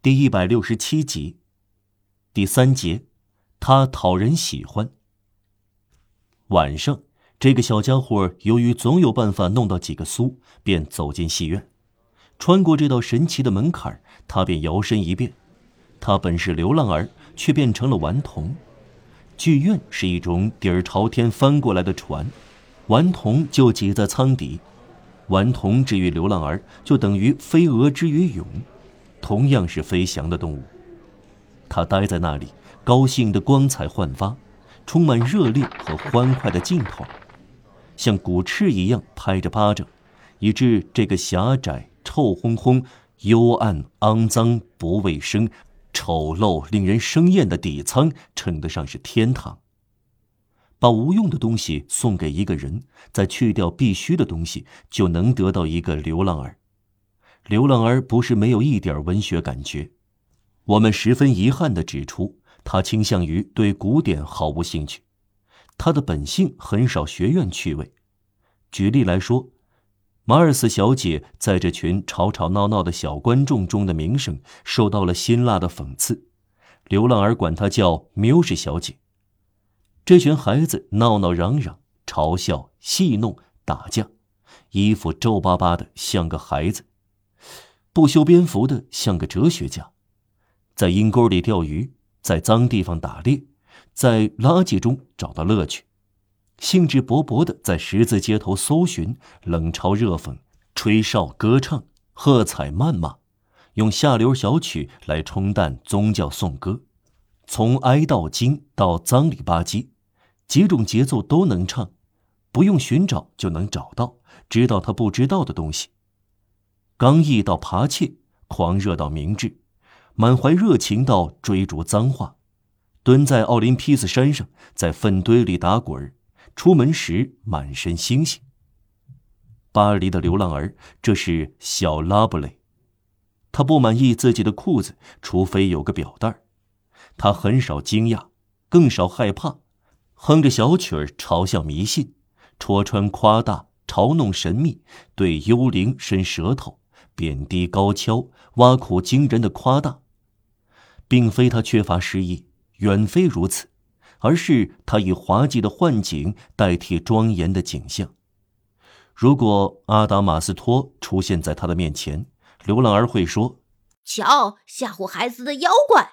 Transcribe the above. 第167集第3节，他讨人喜欢。晚上，这个小家伙由于总有办法弄到几个苏，便走进戏院。穿过这道神奇的门槛，他便摇身一变，他本是流浪儿，却变成了顽童。剧院是一种底儿朝天翻过来的船，顽童就挤在舱底。顽童之于流浪儿，就等于飞蛾之于蛹，同样是飞翔的动物。他待在那里，高兴的光彩焕发，充满热烈和欢快的劲头，像鼓翅一样拍着巴掌，以致这个狭窄、臭烘烘、幽暗、肮脏、不卫生、丑陋、令人生厌的底舱称得上是天堂。把无用的东西送给一个人，再去掉必须的东西，就能得到一个流浪儿。流浪儿不是没有一点文学感觉，我们十分遗憾地指出，他倾向于对古典毫无兴趣，他的本性很少学院趣味。举例来说，马尔斯小姐在这群吵吵闹闹的小观众中的名声受到了辛辣的讽刺，流浪儿管她叫缪士小姐。这群孩子闹闹嚷嚷，嘲笑、戏弄、打架，衣服皱巴巴的像个孩子，不修边幅的像个哲学家，在阴沟里钓鱼，在脏地方打猎，在垃圾中找到乐趣，兴致勃勃地在十字街头搜寻，冷嘲热讽，吹哨歌唱，喝彩谩骂，用下流小曲来冲淡宗教颂歌，从哀悼经到脏里吧唧，几种节奏都能唱，不用寻找就能找到，知道他不知道的东西。刚毅到扒窃，狂热到明智，满怀热情到追逐脏话，蹲在奥林匹斯山上，在粪堆里打滚，出门时满身星星。巴黎的流浪儿，这是小拉布雷。他不满意自己的裤子，除非有个表带。他很少惊讶，更少害怕，哼着小曲儿嘲笑迷信，戳穿夸大，嘲弄神秘，对幽灵伸舌头，贬低高跷，挖苦惊人的夸大。并非他缺乏诗意，远非如此，而是他以滑稽的幻景代替庄严的景象。如果阿达马斯托出现在他的面前，流浪儿会说：“瞧，吓唬孩子的妖怪。”